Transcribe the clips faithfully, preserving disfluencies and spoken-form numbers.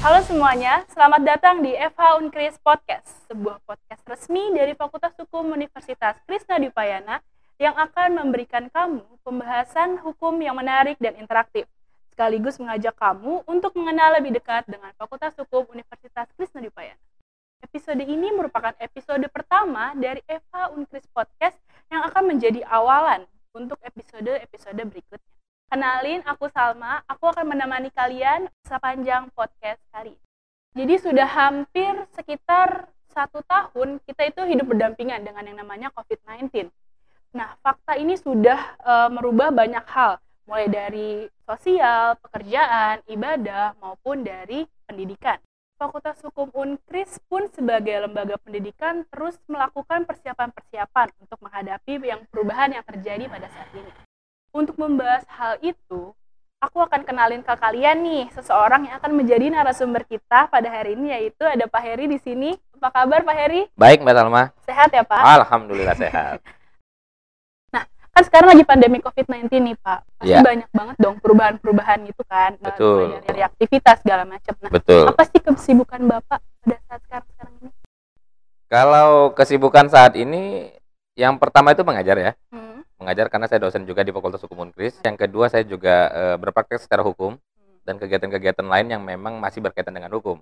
Halo semuanya, selamat datang di F H Unkris Podcast, sebuah podcast resmi dari Fakultas Hukum Universitas Krisnadwipayana yang akan memberikan kamu pembahasan hukum yang menarik dan interaktif, sekaligus mengajak kamu untuk mengenal lebih dekat dengan Fakultas Hukum Universitas Krisnadwipayana. Episode ini merupakan episode pertama dari F H Unkris Podcast yang akan menjadi awalan untuk episode-episode berikutnya. Kenalin, aku Salma. Aku akan menemani kalian sepanjang podcast kali ini. Jadi sudah hampir sekitar satu tahun kita itu hidup berdampingan dengan yang namanya covid sembilan belas. Nah, fakta ini sudah e, merubah banyak hal, mulai dari sosial, pekerjaan, ibadah, maupun dari pendidikan. Fakultas Hukum Unkris pun sebagai lembaga pendidikan terus melakukan persiapan-persiapan untuk menghadapi yang perubahan yang terjadi pada saat ini. Untuk membahas hal itu, aku akan kenalin ke kalian nih seseorang yang akan menjadi narasumber kita pada hari ini, yaitu ada Pak Heri di sini. Apa kabar Pak Heri? Baik Mbak Salma. Sehat ya Pak? Alhamdulillah sehat. Nah, kan sekarang lagi pandemi covid sembilan belas nih Pak. Pasti ya. Banyak banget dong perubahan-perubahan gitu kan. Betul. Dari aktivitas segala macam. Nah, betul. Apa sih kesibukan Bapak pada saat sekarang ini? Kalau kesibukan saat ini, yang pertama itu mengajar ya. Hmm. Mengajar karena saya dosen juga di Fakultas Hukum Unkris. Yang kedua saya juga e, berpraktek secara hukum dan kegiatan-kegiatan lain yang memang masih berkaitan dengan hukum.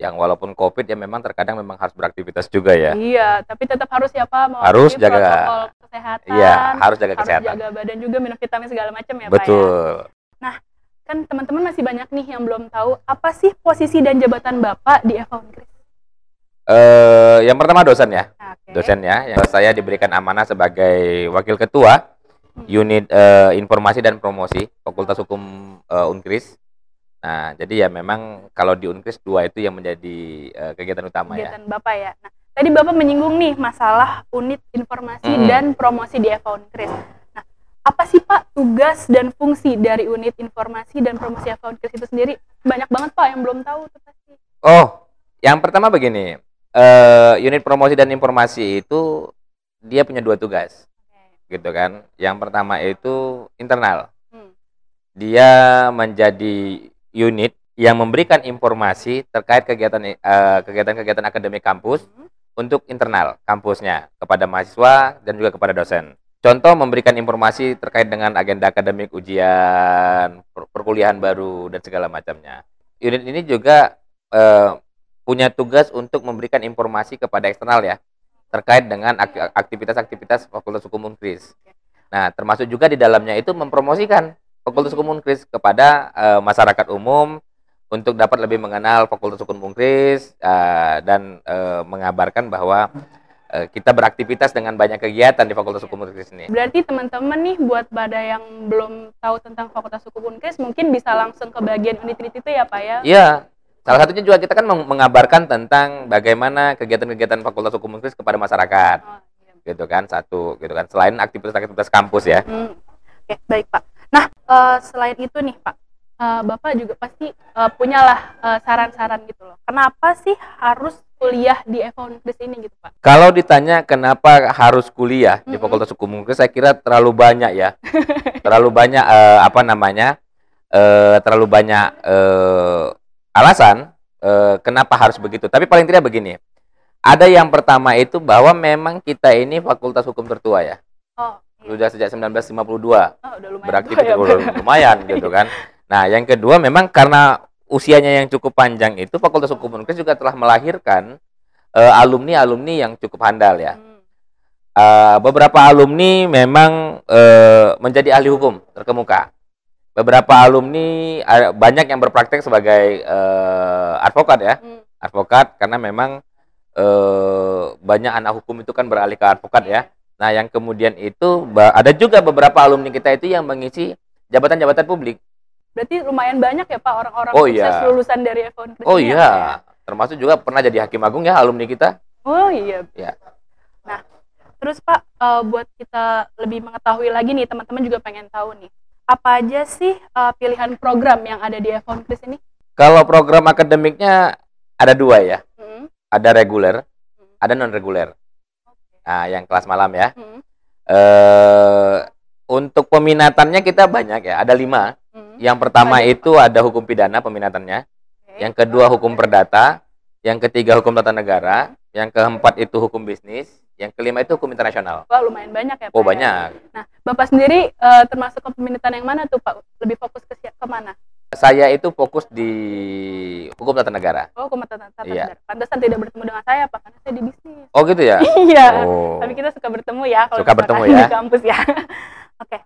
Yang walaupun COVID ya memang terkadang memang harus beraktivitas juga ya. Iya, tapi tetap harus ya Pak. Mau harus jaga protokol kesehatan. Iya, harus jaga harus kesehatan. Harus jaga badan juga, minum vitamin segala macam ya. Betul. Pak. Betul. Ya? Nah, kan teman-teman masih banyak nih yang belum tahu apa sih posisi dan jabatan Bapak di F H Unkris. Uh, yang pertama dosen ya, okay. dosen ya. Yang saya diberikan amanah sebagai wakil ketua hmm. unit uh, informasi dan promosi Fakultas Hukum uh, Unkris. Nah, jadi ya memang kalau di Unkris dua itu yang menjadi uh, kegiatan utama kegiatan ya. Kegiatan Bapak ya. Nah, tadi Bapak menyinggung nih masalah unit informasi hmm. dan promosi di F H Unkris. Nah, apa sih Pak tugas dan fungsi dari unit informasi dan promosi F H Unkris itu sendiri? Banyak banget Pak yang belum tahu tuh pasti. Oh, yang pertama begini. Uh, unit promosi dan informasi itu dia punya dua tugas, okay. gitu kan. Yang pertama itu internal, hmm. dia menjadi unit yang memberikan informasi terkait kegiatan uh, kegiatan-kegiatan akademik kampus hmm. untuk internal kampusnya kepada mahasiswa dan juga kepada dosen. Contoh memberikan informasi terkait dengan agenda akademik, ujian, per- perkuliahan baru dan segala macamnya. Unit ini juga uh, punya tugas untuk memberikan informasi kepada eksternal ya, terkait dengan aktivitas-aktivitas Fakultas Hukum Unkris. Nah, termasuk juga di dalamnya itu mempromosikan Fakultas Hukum Unkris kepada uh, masyarakat umum untuk dapat lebih mengenal Fakultas Hukum Unkris uh, dan uh, mengabarkan bahwa uh, kita beraktivitas dengan banyak kegiatan di Fakultas Hukum Unkris ini. Berarti teman-teman nih buat pada yang belum tahu tentang Fakultas Hukum Unkris mungkin bisa langsung ke bagian unit-unit itu ya Pak ya? Iya. Salah satunya juga kita kan mengabarkan tentang bagaimana kegiatan-kegiatan Fakultas Hukum Unkris kepada masyarakat, oh, iya. gitu kan satu, gitu kan selain aktivitas-aktivitas kampus ya. Hmm. Oke, baik Pak. Nah uh, selain itu nih Pak, uh, Bapak juga pasti uh, punyalah uh, saran-saran gitu loh. Kenapa sih harus kuliah di F H Unkris ini gitu Pak? Kalau ditanya kenapa harus kuliah mm-hmm. di Fakultas Hukum Unkris, saya kira terlalu banyak ya, terlalu banyak uh, apa namanya, uh, terlalu banyak. Uh, alasan eh, kenapa harus begitu, tapi paling tidak begini, ada yang pertama itu bahwa memang kita ini fakultas hukum tertua ya, oh, iya. sudah sejak seribu sembilan ratus lima puluh dua oh, beraktivitas ya, lumayan gitu kan. Nah yang kedua memang karena usianya yang cukup panjang itu Fakultas Hukum Unkris juga telah melahirkan eh, alumni-alumni yang cukup handal ya. hmm. eh, beberapa alumni memang eh, menjadi ahli hukum terkemuka. Beberapa alumni banyak yang berpraktek sebagai uh, advokat ya, hmm. advokat karena memang uh, banyak anak hukum itu kan beralih ke advokat ya. Nah yang kemudian itu ada juga beberapa alumni kita itu yang mengisi jabatan-jabatan publik. Berarti lumayan banyak ya Pak orang-orang oh, sukses iya. lulusan dari F H Unkris. Oh iya, ya? Termasuk juga pernah jadi hakim agung ya alumni kita. Oh iya. Ya. Nah terus Pak uh, buat kita lebih mengetahui lagi nih, teman-teman juga pengen tahu nih. Apa aja sih uh, pilihan program yang ada di F H Unkris ini? Kalau program akademiknya ada dua ya, hmm. ada reguler, hmm. ada non reguler. Okay. Nah, yang kelas malam ya. Hmm. Uh, untuk peminatannya kita banyak ya, ada lima. Hmm. Yang pertama itu ada hukum pidana peminatannya, okay. yang kedua hukum perdata, yang ketiga hukum tata negara, yang keempat itu hukum bisnis, yang kelima itu hukum internasional. Wah, lumayan banyak ya Pak. Oh, banyak. Ya? Nah, Bapak sendiri e, termasuk kepemilikan yang mana tuh Pak? Lebih fokus ke, ke mana? Saya itu fokus di hukum tata negara. Oh, hukum tata, tata iya. negara. Pantasan tidak bertemu dengan saya Pak, karena saya di bisnis. Oh, gitu ya? Iya. Oh. Tapi kita suka bertemu ya kalau suka bertemu ya. Di kampus ya. Oke. Okay.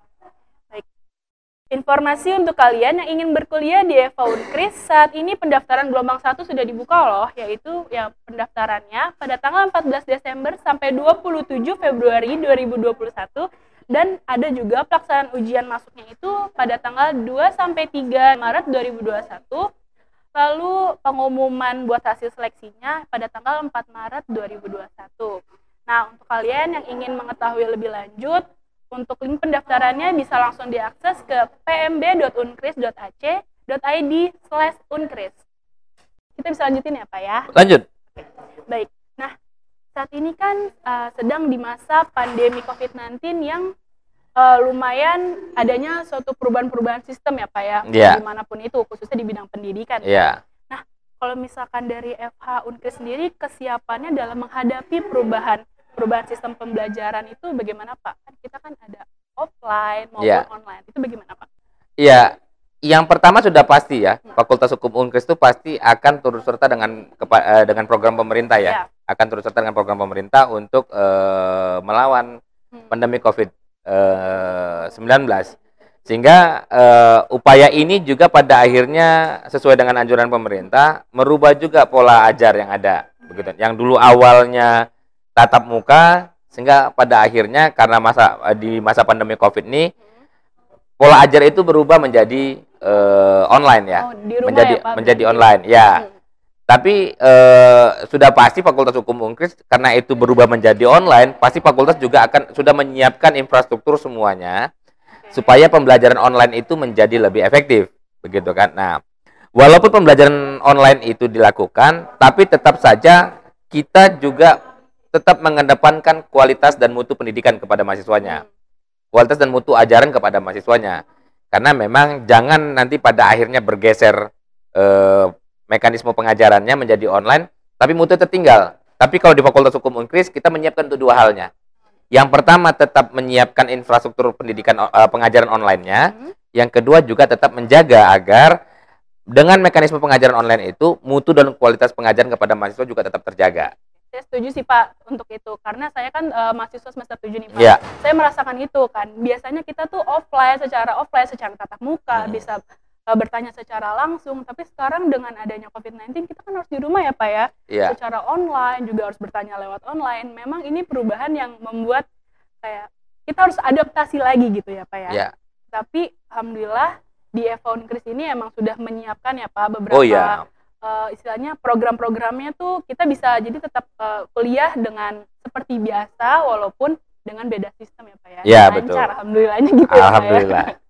Informasi untuk kalian yang ingin berkuliah di F H Unkris, saat ini pendaftaran gelombang satu sudah dibuka loh, yaitu ya pendaftarannya pada tanggal empat belas Desember sampai dua puluh tujuh Februari dua ribu dua puluh satu, dan ada juga pelaksanaan ujian masuknya itu pada tanggal dua sampai tiga Maret dua ribu dua puluh satu, lalu pengumuman buat hasil seleksinya pada tanggal empat Maret dua ribu dua puluh satu. Nah, untuk kalian yang ingin mengetahui lebih lanjut, untuk link pendaftarannya bisa langsung diakses ke p m b dot unkris dot a c dot i d slash unkris. Kita bisa lanjutin ya Pak ya? Lanjut. Oke. Baik, nah saat ini kan uh, sedang di masa pandemi covid sembilan belas yang uh, lumayan adanya suatu perubahan-perubahan sistem ya Pak ya? Yeah. Dimanapun itu, khususnya di bidang pendidikan. Yeah. Nah, kalau misalkan dari F H Unkris sendiri, kesiapannya dalam menghadapi perubahan perubahan sistem pembelajaran itu bagaimana Pak? Kan kita kan ada offline maupun yeah. online, itu bagaimana Pak? Iya, yeah. Yang pertama sudah pasti ya, hmm. Fakultas Hukum Unkris itu pasti akan turut serta dengan dengan program pemerintah ya, yeah. akan turut serta dengan program pemerintah untuk uh, melawan hmm. pandemi covid sembilan belas, sehingga uh, upaya ini juga pada akhirnya sesuai dengan anjuran pemerintah merubah juga pola ajar yang ada, hmm. begitu. Yang dulu awalnya tatap muka, sehingga pada akhirnya karena masa di masa pandemi covid ini pola ajar itu berubah menjadi uh, online ya, oh, di rumah menjadi ya, Pak, menjadi online ya. Hmm. Tapi uh, sudah pasti Fakultas Hukum Unkris karena itu berubah menjadi online, pasti fakultas juga akan sudah menyiapkan infrastruktur semuanya okay. supaya pembelajaran online itu menjadi lebih efektif, begitu kan? Nah, walaupun pembelajaran online itu dilakukan, tapi tetap saja kita juga tetap mengedepankan kualitas dan mutu pendidikan kepada mahasiswanya, kualitas dan mutu ajaran kepada mahasiswanya, karena memang jangan nanti pada akhirnya bergeser eh, mekanisme pengajarannya menjadi online, tapi mutu tertinggal. Tapi kalau di Fakultas Hukum Unkris kita menyiapkan untuk dua halnya. Yang pertama tetap menyiapkan infrastruktur pendidikan eh, pengajaran onlinenya, yang kedua juga tetap menjaga agar dengan mekanisme pengajaran online itu mutu dan kualitas pengajaran kepada mahasiswa juga tetap terjaga. Saya setuju sih Pak untuk itu, karena saya kan uh, mahasiswa semester tujuh nih Pak. Yeah. Saya merasakan itu kan, biasanya kita tuh offline, secara offline, secara tatap muka, mm. bisa uh, bertanya secara langsung. Tapi sekarang dengan adanya covid sembilan belas, kita kan harus di rumah ya Pak ya, yeah. secara online, juga harus bertanya lewat online. Memang ini perubahan yang membuat kayak kita harus adaptasi lagi gitu ya Pak ya. Yeah. Tapi Alhamdulillah di F H Unkris ini emang sudah menyiapkan ya Pak beberapa... Oh, yeah. Uh, istilahnya program-programnya tuh kita bisa jadi tetap uh, kuliah dengan seperti biasa walaupun dengan beda sistem ya Pak ya, ya lancar betul. Alhamdulillahnya gitu Alhamdulillah. Ya Pak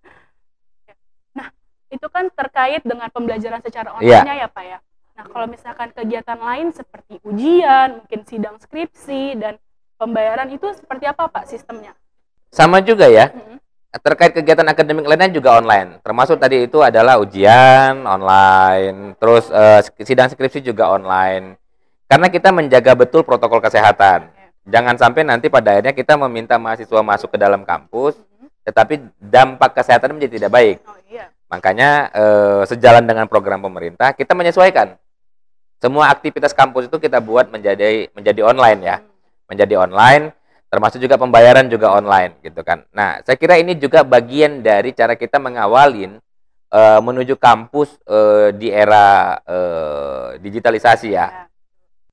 ya. Nah itu kan terkait dengan pembelajaran secara online ya. ya Pak ya. Nah kalau misalkan kegiatan lain seperti ujian, mungkin sidang skripsi dan pembayaran itu seperti apa Pak sistemnya? Sama juga ya. Mm-hmm. Terkait kegiatan akademik lainnya juga online, termasuk tadi itu adalah ujian online, terus eh, sidang skripsi juga online, karena kita menjaga betul protokol kesehatan. Jangan sampai nanti pada akhirnya kita meminta mahasiswa masuk ke dalam kampus, tetapi dampak kesehatan menjadi tidak baik. Makanya eh, sejalan dengan program pemerintah, kita menyesuaikan semua aktivitas kampus itu kita buat menjadi menjadi online ya, menjadi online. Termasuk juga pembayaran juga online gitu kan. Nah, saya kira ini juga bagian dari cara kita mengawalin uh, menuju kampus uh, di era uh, digitalisasi ya.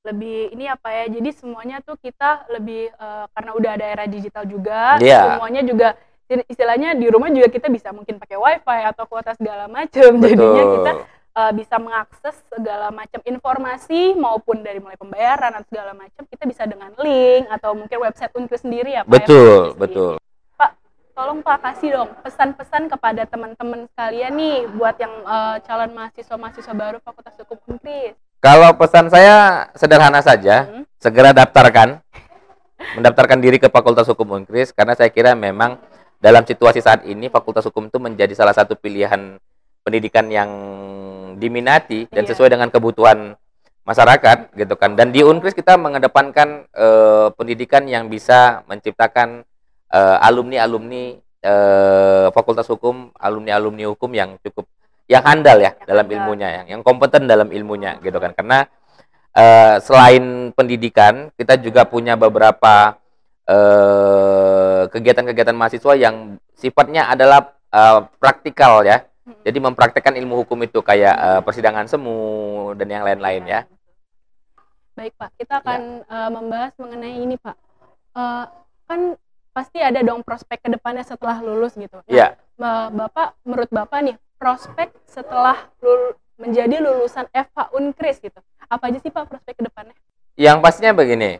Lebih ini apa ya? Jadi semuanya tuh kita lebih uh, karena udah ada era digital juga, yeah. semuanya juga istilahnya di rumah juga kita bisa mungkin pakai wifi atau kuota segala macam. Jadinya kita uh, bisa mengakses segala macam informasi maupun dari mulai pembayaran atau segala macam kita bisa dengan link atau mungkin website Unkris sendiri ya Pak. Betul, ya, Pak, betul. Pak, tolong Pak kasih dong pesan-pesan kepada teman-teman sekalian nih buat yang uh, calon mahasiswa-mahasiswa baru Fakultas Hukum Unkris. Kalau pesan saya sederhana saja, hmm. segera daftarkan mendaftarkan diri ke Fakultas Hukum Unkris, karena saya kira memang dalam situasi saat ini Fakultas Hukum itu menjadi salah satu pilihan pendidikan yang diminati dan iya. sesuai dengan kebutuhan masyarakat gitu kan. Dan di Unkris kita mengedepankan eh, pendidikan yang bisa menciptakan eh, alumni-alumni eh, Fakultas Hukum, alumni-alumni hukum yang cukup yang handal ya, ya dalam handal. ilmunya, yang yang kompeten dalam ilmunya gitu kan. Karena eh, selain pendidikan, kita juga punya beberapa eh, kegiatan-kegiatan mahasiswa yang sifatnya adalah eh, praktikal ya. Jadi mempraktekkan ilmu hukum itu kayak uh, persidangan semu dan yang lain-lain ya. Baik Pak, kita akan ya. uh, membahas mengenai ini Pak. Uh, kan pasti ada dong prospek kedepannya setelah lulus gitu. Nah, ya. Bapak, menurut Bapak nih prospek setelah lul- menjadi lulusan F H Unkris gitu. Apa aja sih Pak prospek kedepannya? Yang pastinya begini,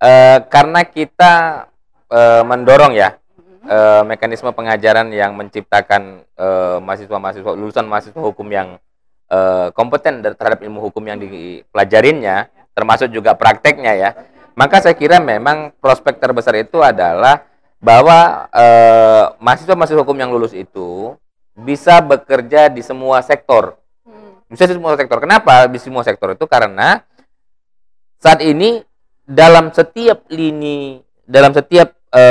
uh, karena kita uh, mendorong ya. E, mekanisme pengajaran yang menciptakan e, mahasiswa-mahasiswa lulusan mahasiswa hukum yang e, kompeten terhadap ilmu hukum yang dipelajarinnya, termasuk juga prakteknya ya. Maka saya kira memang prospek terbesar itu adalah bahwa e, mahasiswa-mahasiswa hukum yang lulus itu bisa bekerja di semua sektor. Bisa di semua sektor. Kenapa di semua sektor itu? Karena saat ini dalam setiap lini, dalam setiap e,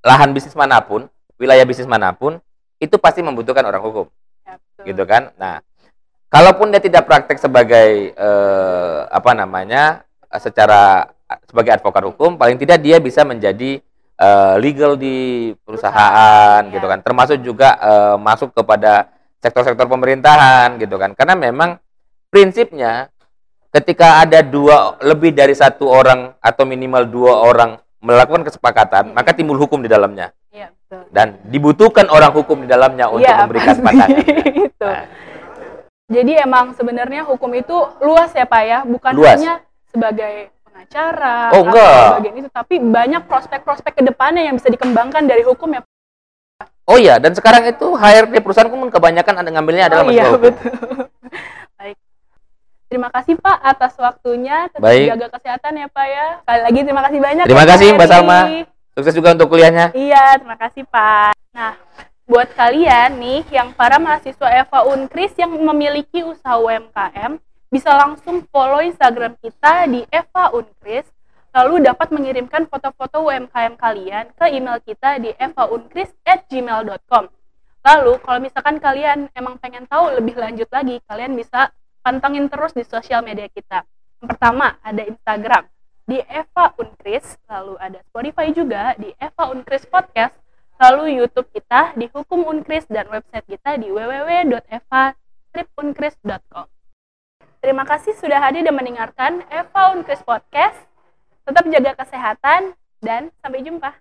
lahan bisnis manapun, wilayah bisnis manapun, itu pasti membutuhkan orang hukum, ya, gitu kan. Nah, kalaupun dia tidak praktek sebagai eh, apa namanya, secara sebagai advokat hukum, paling tidak dia bisa menjadi eh, legal di perusahaan, ya. gitu kan. Termasuk juga eh, masuk kepada sektor-sektor pemerintahan, gitu kan. Karena memang prinsipnya, ketika ada dua lebih dari satu orang atau minimal dua orang melakukan kesepakatan, maka timbul hukum di dalamnya. Ya, betul. Dan dibutuhkan orang hukum di dalamnya untuk ya, memberikan pandangan. Nah. Jadi emang sebenarnya hukum itu luas ya Pak ya, bukan luas. hanya sebagai pengacara oh, atau bagian itu, tapi banyak prospek-prospek kedepannya yang bisa dikembangkan dari hukum ya Pak. Oh iya, dan sekarang itu H R D perusahaan pun kebanyakan ada ngambilnya adalah oh, iya, betul. Baik. Terima kasih Pak atas waktunya, tetap Baik. jaga kesehatan ya Pak ya. Sekali lagi terima kasih banyak. Terima kasih Mbak Salma. Sukses juga untuk kuliahnya. Iya, terima kasih Pak. Nah, buat kalian nih yang para mahasiswa F H Unkris yang memiliki usaha U M K M, bisa langsung follow Instagram kita di F H Unkris, lalu dapat mengirimkan foto-foto U M K M kalian ke email kita di f h unkris at gmail dot com. Lalu kalau misalkan kalian emang pengen tahu lebih lanjut lagi, kalian bisa pantengin terus di sosial media kita. Yang pertama ada Instagram di F H Unkris, lalu ada Spotify juga di F H Unkris Podcast, lalu YouTube kita di Hukum Unkris, dan website kita di w w w dot f h unkris dot com. Terima kasih sudah hadir dan mendengarkan F H Unkris Podcast. Tetap jaga kesehatan dan sampai jumpa.